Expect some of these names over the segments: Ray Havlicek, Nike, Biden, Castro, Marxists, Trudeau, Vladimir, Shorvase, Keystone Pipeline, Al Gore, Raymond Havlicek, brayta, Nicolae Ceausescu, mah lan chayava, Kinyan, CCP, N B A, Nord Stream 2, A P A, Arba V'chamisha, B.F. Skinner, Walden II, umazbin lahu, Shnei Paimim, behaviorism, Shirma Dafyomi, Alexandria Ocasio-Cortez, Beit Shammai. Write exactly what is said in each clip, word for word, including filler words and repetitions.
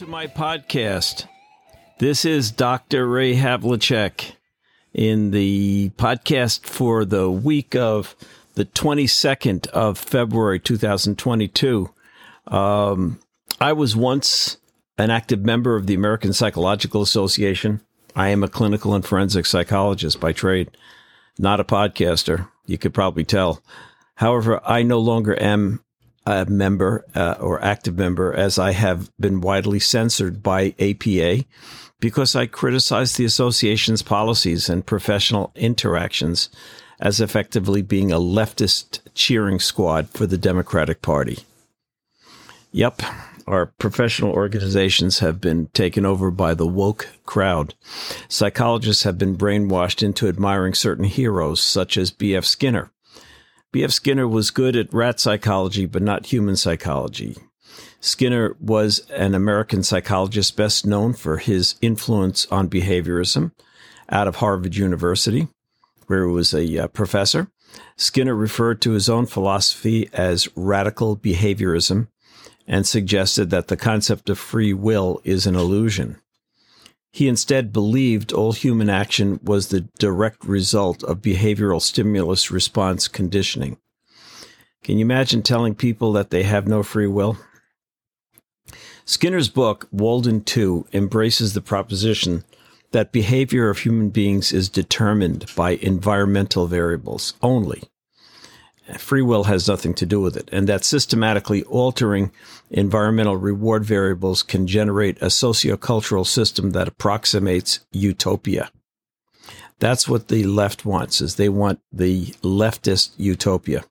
to my podcast. This is Doctor Ray Havlicek in the podcast for the week of the twenty-second of February, two thousand twenty-two. Um, I was once an active member of the American Psychological Association. I am a clinical and forensic psychologist by trade, not a podcaster. You could probably tell. However, I no longer am a member uh, or active member, as I have been widely censored by A P A because I criticized the association's policies and professional interactions as effectively being a leftist cheering squad for the Democratic Party. Yep, our professional organizations have been taken over by the woke crowd. Psychologists have been brainwashed into admiring certain heroes, such as B F Skinner. B F Skinner was good at rat psychology, but not human psychology. Skinner was an American psychologist best known for his influence on behaviorism out of Harvard University, where he was a uh, professor. Skinner referred to his own philosophy as radical behaviorism and suggested that the concept of free will is an illusion. He instead believed all human action was the direct result of behavioral stimulus response conditioning. Can you imagine telling people that they have no free will? Skinner's book, Walden two, embraces the proposition that behavior of human beings is determined by environmental variables only. Free will has nothing to do with it, and that systematically altering environmental reward variables can generate a sociocultural system that approximates utopia. That's what the left wants, is they want the leftist utopia.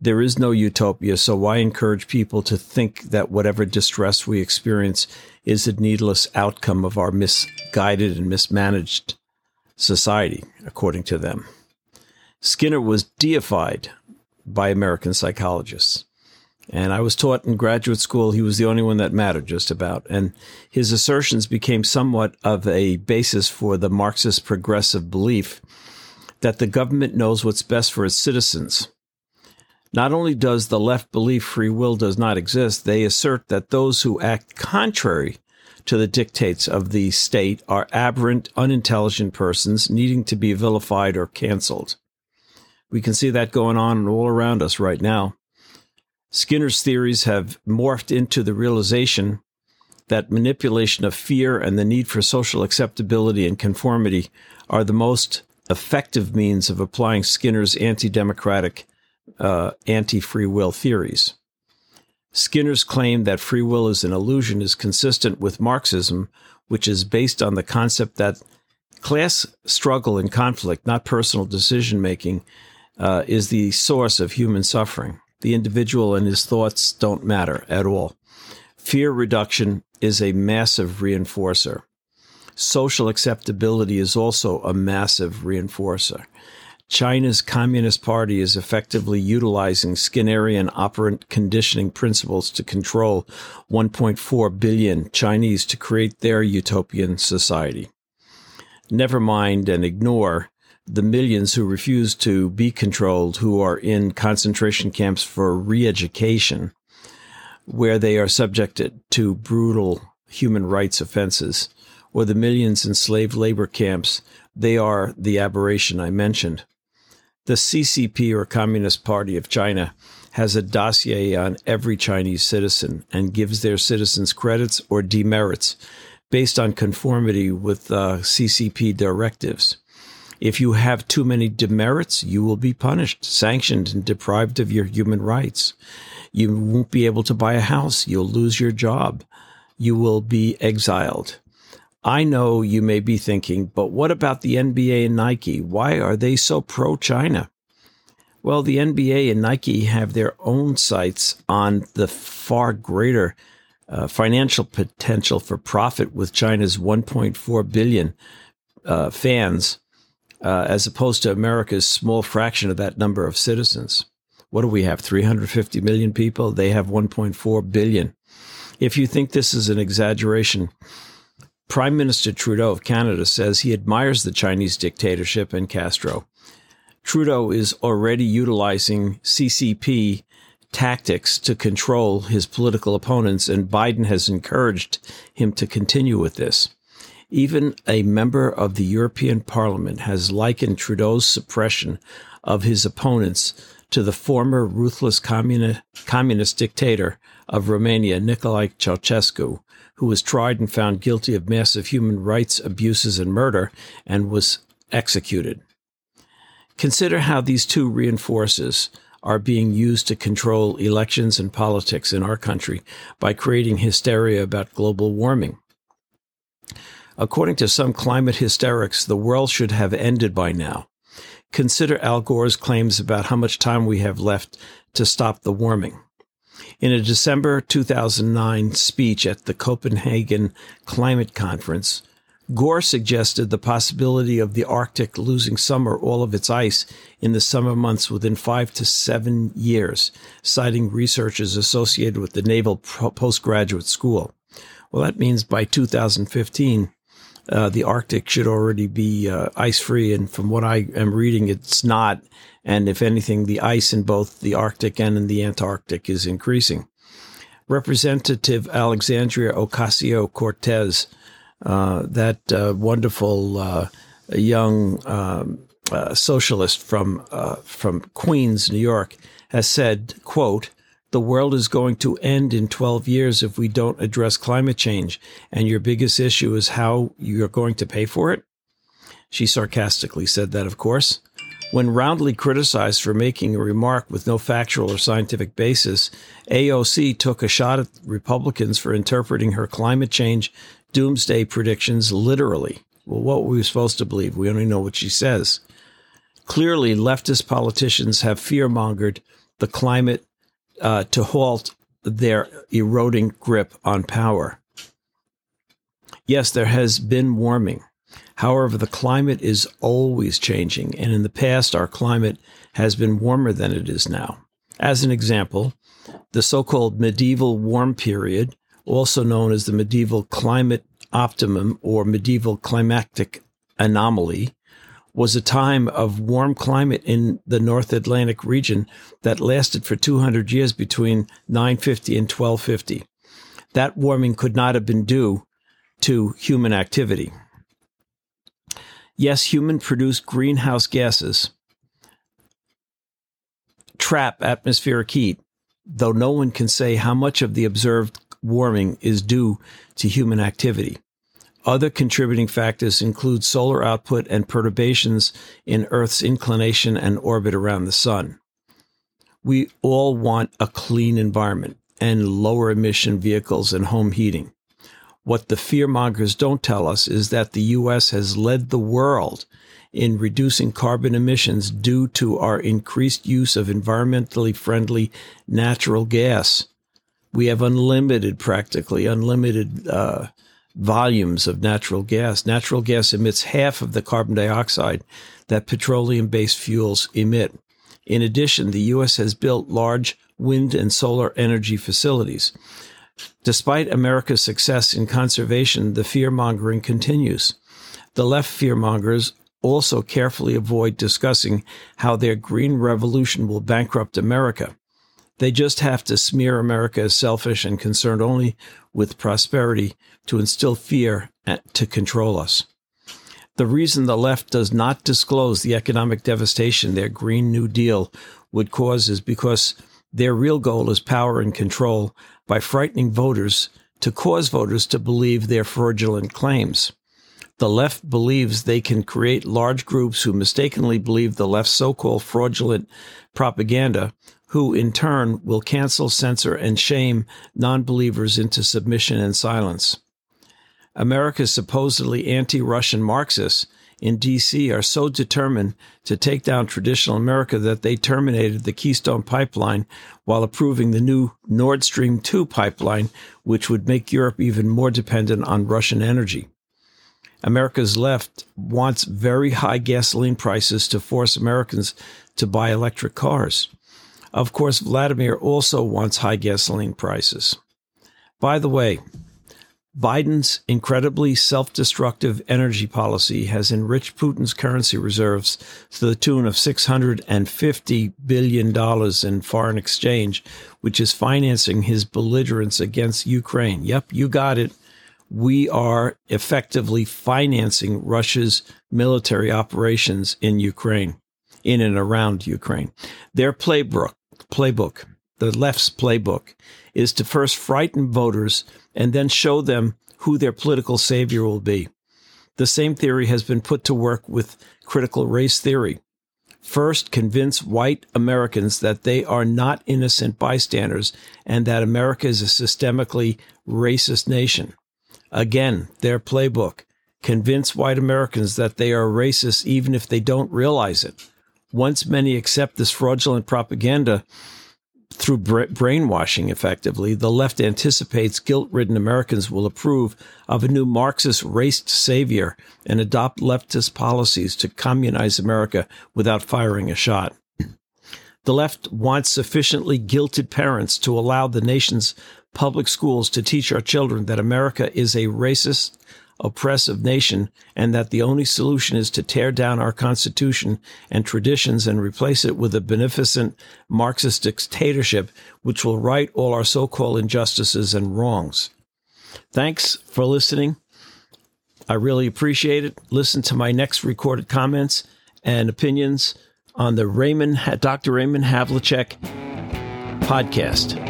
There is no utopia, so why encourage people to think that whatever distress we experience is a needless outcome of our misguided and mismanaged society, according to them? Skinner was deified by American psychologists. And I was taught in graduate school he was the only one that mattered, just about. And his assertions became somewhat of a basis for the Marxist progressive belief that the government knows what's best for its citizens. Not only does the left believe free will does not exist, they assert that those who act contrary to the dictates of the state are aberrant, unintelligent persons needing to be vilified or canceled. We can see that going on all around us right now. Skinner's theories have morphed into the realization that manipulation of fear and the need for social acceptability and conformity are the most effective means of applying Skinner's anti-democratic, uh, anti-free will theories. Skinner's claim that free will is an illusion is consistent with Marxism, which is based on the concept that class struggle and conflict, not personal decision-making, Uh, is the source of human suffering. The individual and his thoughts don't matter at all. Fear reduction is a massive reinforcer. Social acceptability is also a massive reinforcer. China's Communist Party is effectively utilizing Skinnerian operant conditioning principles to control one point four billion Chinese to create their utopian society. Never mind and ignore the millions who refuse to be controlled, who are in concentration camps for re-education, where they are subjected to brutal human rights offenses, or the millions in slave labor camps. They are the aberration I mentioned. The C C P, or Communist Party of China, has a dossier on every Chinese citizen and gives their citizens credits or demerits based on conformity with uh, C C P directives. If you have too many demerits, you will be punished, sanctioned, and deprived of your human rights. You won't be able to buy a house. You'll lose your job. You will be exiled. I know you may be thinking, but what about the N B A and Nike? Why are they so pro-China? Well, the N B A and Nike have their own sights on the far greater uh, financial potential for profit with China's one point four billion uh, fans, Uh, as opposed to America's small fraction of that number of citizens. What do we have, three hundred fifty million people? They have one point four billion. If you think this is an exaggeration, Prime Minister Trudeau of Canada says he admires the Chinese dictatorship and Castro. Trudeau is already utilizing C C P tactics to control his political opponents, and Biden has encouraged him to continue with this. Even a member of the European Parliament has likened Trudeau's suppression of his opponents to the former ruthless communi- communist dictator of Romania, Nicolae Ceausescu, who was tried and found guilty of massive human rights abuses and murder and was executed. Consider how these two reinforcers are being used to control elections and politics in our country by creating hysteria about global warming. According to some climate hysterics, the world should have ended by now. Consider Al Gore's claims about how much time we have left to stop the warming. In a December two thousand nine speech at the Copenhagen Climate Conference, Gore suggested the possibility of the Arctic losing summer all of its ice in the summer months within five to seven years, citing researchers associated with the Naval Postgraduate School. Well, that means by two thousand fifteen, Uh, the Arctic should already be uh, ice-free, and from what I am reading, it's not. And if anything, the ice in both the Arctic and in the Antarctic is increasing. Representative Alexandria Ocasio-Cortez, uh, that uh, wonderful uh, young um, uh, socialist from uh, from Queens, New York, has said, quote, "The world is going to end in twelve years if we don't address climate change, and your biggest issue is how you're going to pay for it?" She sarcastically said that, of course. When roundly criticized for making a remark with no factual or scientific basis, A O C took a shot at Republicans for interpreting her climate change doomsday predictions literally. Well, what were we supposed to believe? We only know what she says. Clearly, leftist politicians have fear-mongered the climate Uh, to halt their eroding grip on power. Yes, there has been warming. However, the climate is always changing, and in the past, our climate has been warmer than it is now. As an example, the so-called medieval warm period, also known as the medieval climate optimum or medieval climactic anomaly, was a time of warm climate in the North Atlantic region that lasted for two hundred years between nine fifty and twelve fifty. That warming could not have been due to human activity. Yes, human-produced greenhouse gases trap atmospheric heat, though no one can say how much of the observed warming is due to human activity. Other contributing factors include solar output and perturbations in Earth's inclination and orbit around the sun. We all want a clean environment and lower emission vehicles and home heating. What the fearmongers don't tell us is that the U S has led the world in reducing carbon emissions due to our increased use of environmentally friendly natural gas. We have unlimited, practically unlimited, uh, volumes of natural gas. Natural gas emits half of the carbon dioxide that petroleum-based fuels emit. In addition, the U S has built large wind and solar energy facilities. Despite America's success in conservation, the fear-mongering continues. The left fear-mongers also carefully avoid discussing how their green revolution will bankrupt America. They just have to smear America as selfish and concerned only with prosperity to instill fear and to control us. The reason the left does not disclose the economic devastation their Green New Deal would cause is because their real goal is power and control by frightening voters to cause voters to believe their fraudulent claims. The left believes they can create large groups who mistakenly believe the left's so-called fraudulent propaganda, who in turn will cancel, censor, and shame non-believers into submission and silence. America's supposedly anti-Russian Marxists in D C are so determined to take down traditional America that they terminated the Keystone Pipeline while approving the new Nord Stream two pipeline, which would make Europe even more dependent on Russian energy. America's left wants very high gasoline prices to force Americans to buy electric cars. Of course, Vladimir also wants high gasoline prices. By the way, Biden's incredibly self-destructive energy policy has enriched Putin's currency reserves to the tune of six hundred fifty billion dollars in foreign exchange, which is financing his belligerence against Ukraine. Yep, you got it. We are effectively financing Russia's military operations in Ukraine, in and around Ukraine. Their playbook, playbook, the left's playbook, is to first frighten voters and then show them who their political savior will be. The same theory has been put to work with critical race theory. First, convince white Americans that they are not innocent bystanders and that America is a systemically racist nation. Again, their playbook. Convince white Americans that they are racist even if they don't realize it. Once many accept this fraudulent propaganda through brainwashing, effectively, the left anticipates guilt-ridden Americans will approve of a new Marxist race savior and adopt leftist policies to communize America without firing a shot. The left wants sufficiently guilted parents to allow the nation's public schools to teach our children that America is a racist, oppressive nation, and that the only solution is to tear down our Constitution and traditions and replace it with a beneficent Marxist dictatorship, which will right all our so-called injustices and wrongs. Thanks for listening. I really appreciate it. Listen to my next recorded comments and opinions on the Raymond, Doctor Raymond Havlicek podcast.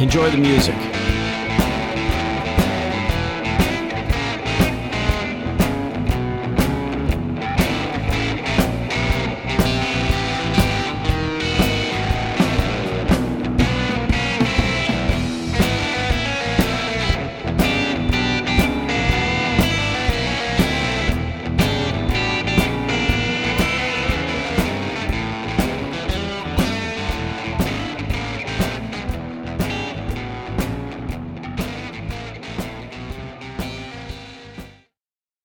Enjoy the music.